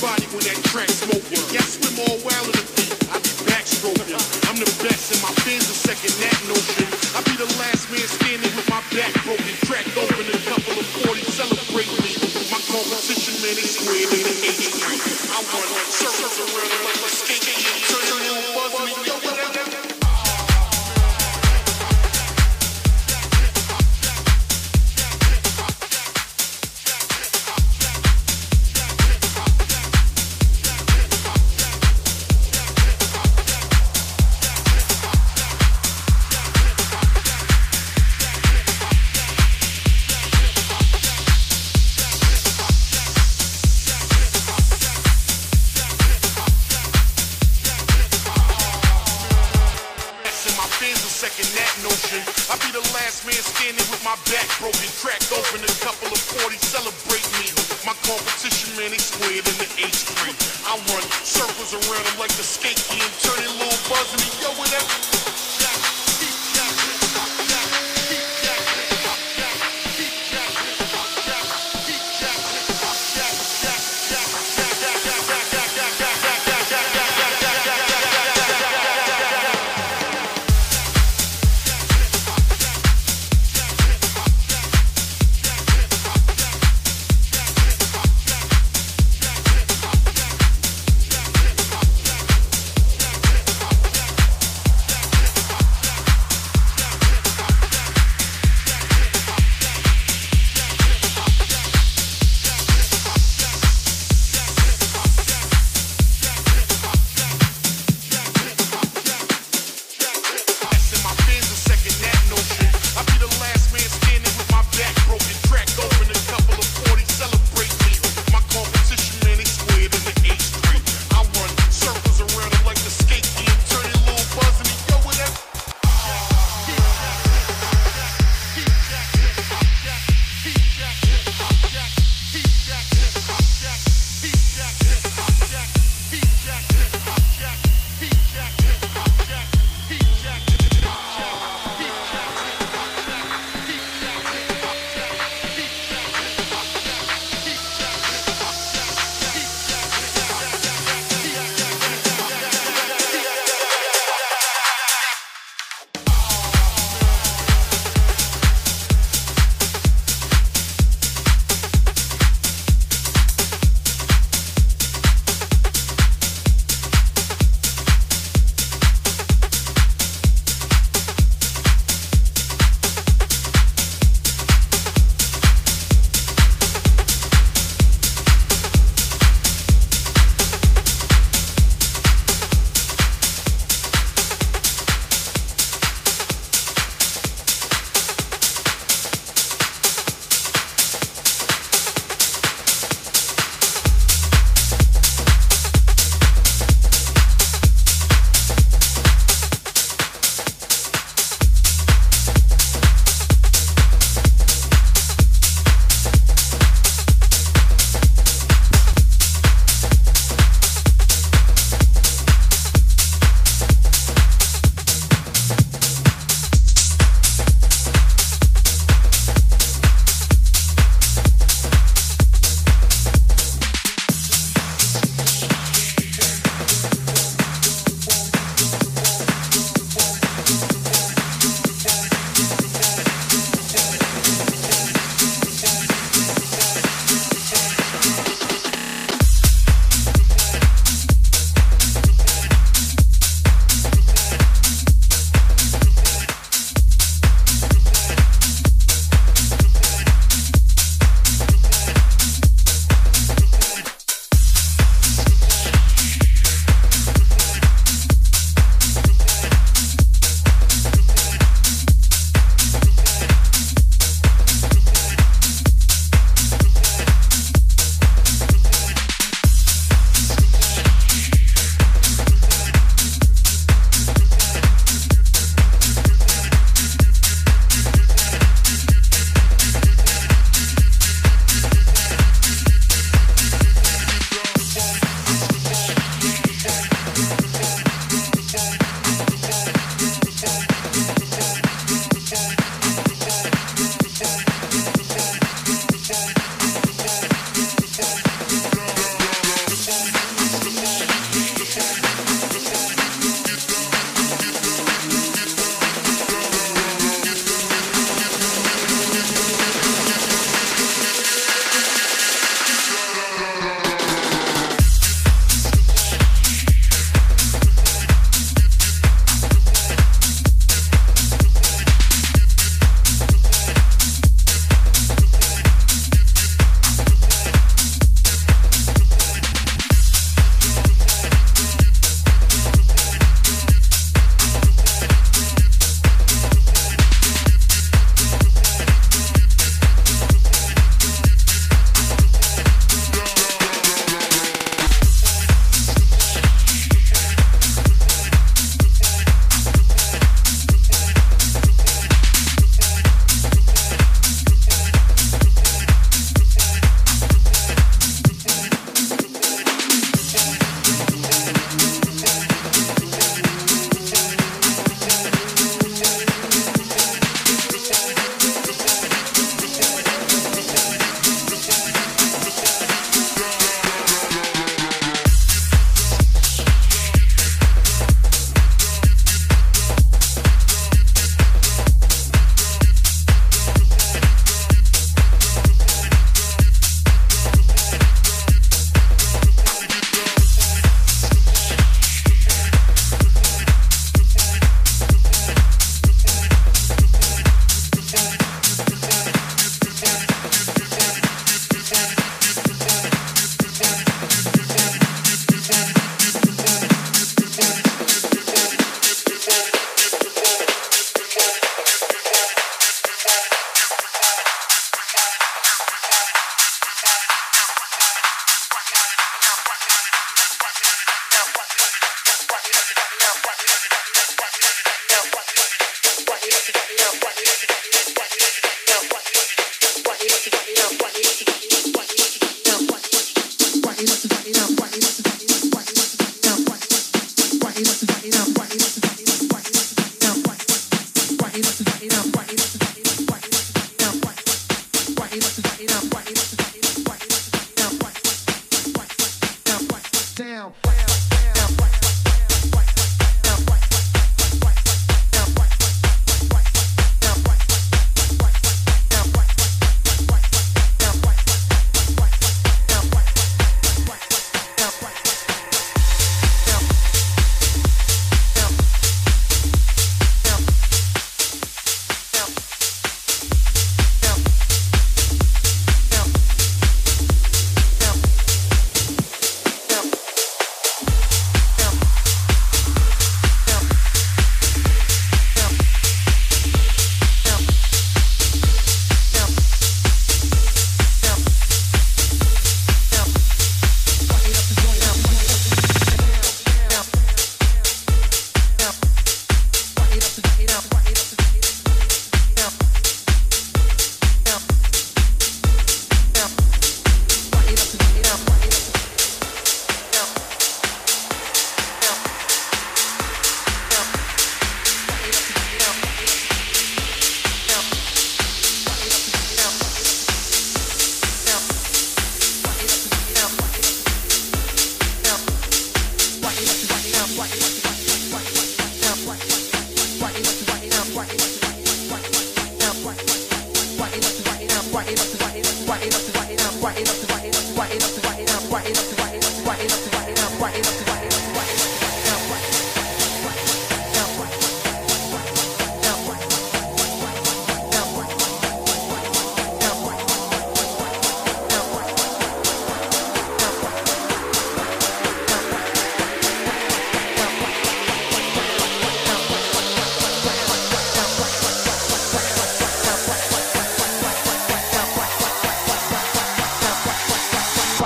body when that track smoking. Yeah, I swim all wild in the deep. I be backstroking. I'm the best and my fans are second that notion. I be the last man standing with my back broken, cracked open a couple of 40 celebrating me. My competition, man, they squared in the H. I run circles around like a skate. Turn your little buzz and you know what I do. I be the last man standing with my back broken, cracked open a couple of 40, celebrate me. My competition, man, they squared in the H3. I run circles around them like the skate game, turning little buzz and yo, whatever.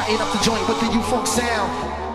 Up the joint with the U-Funk sound.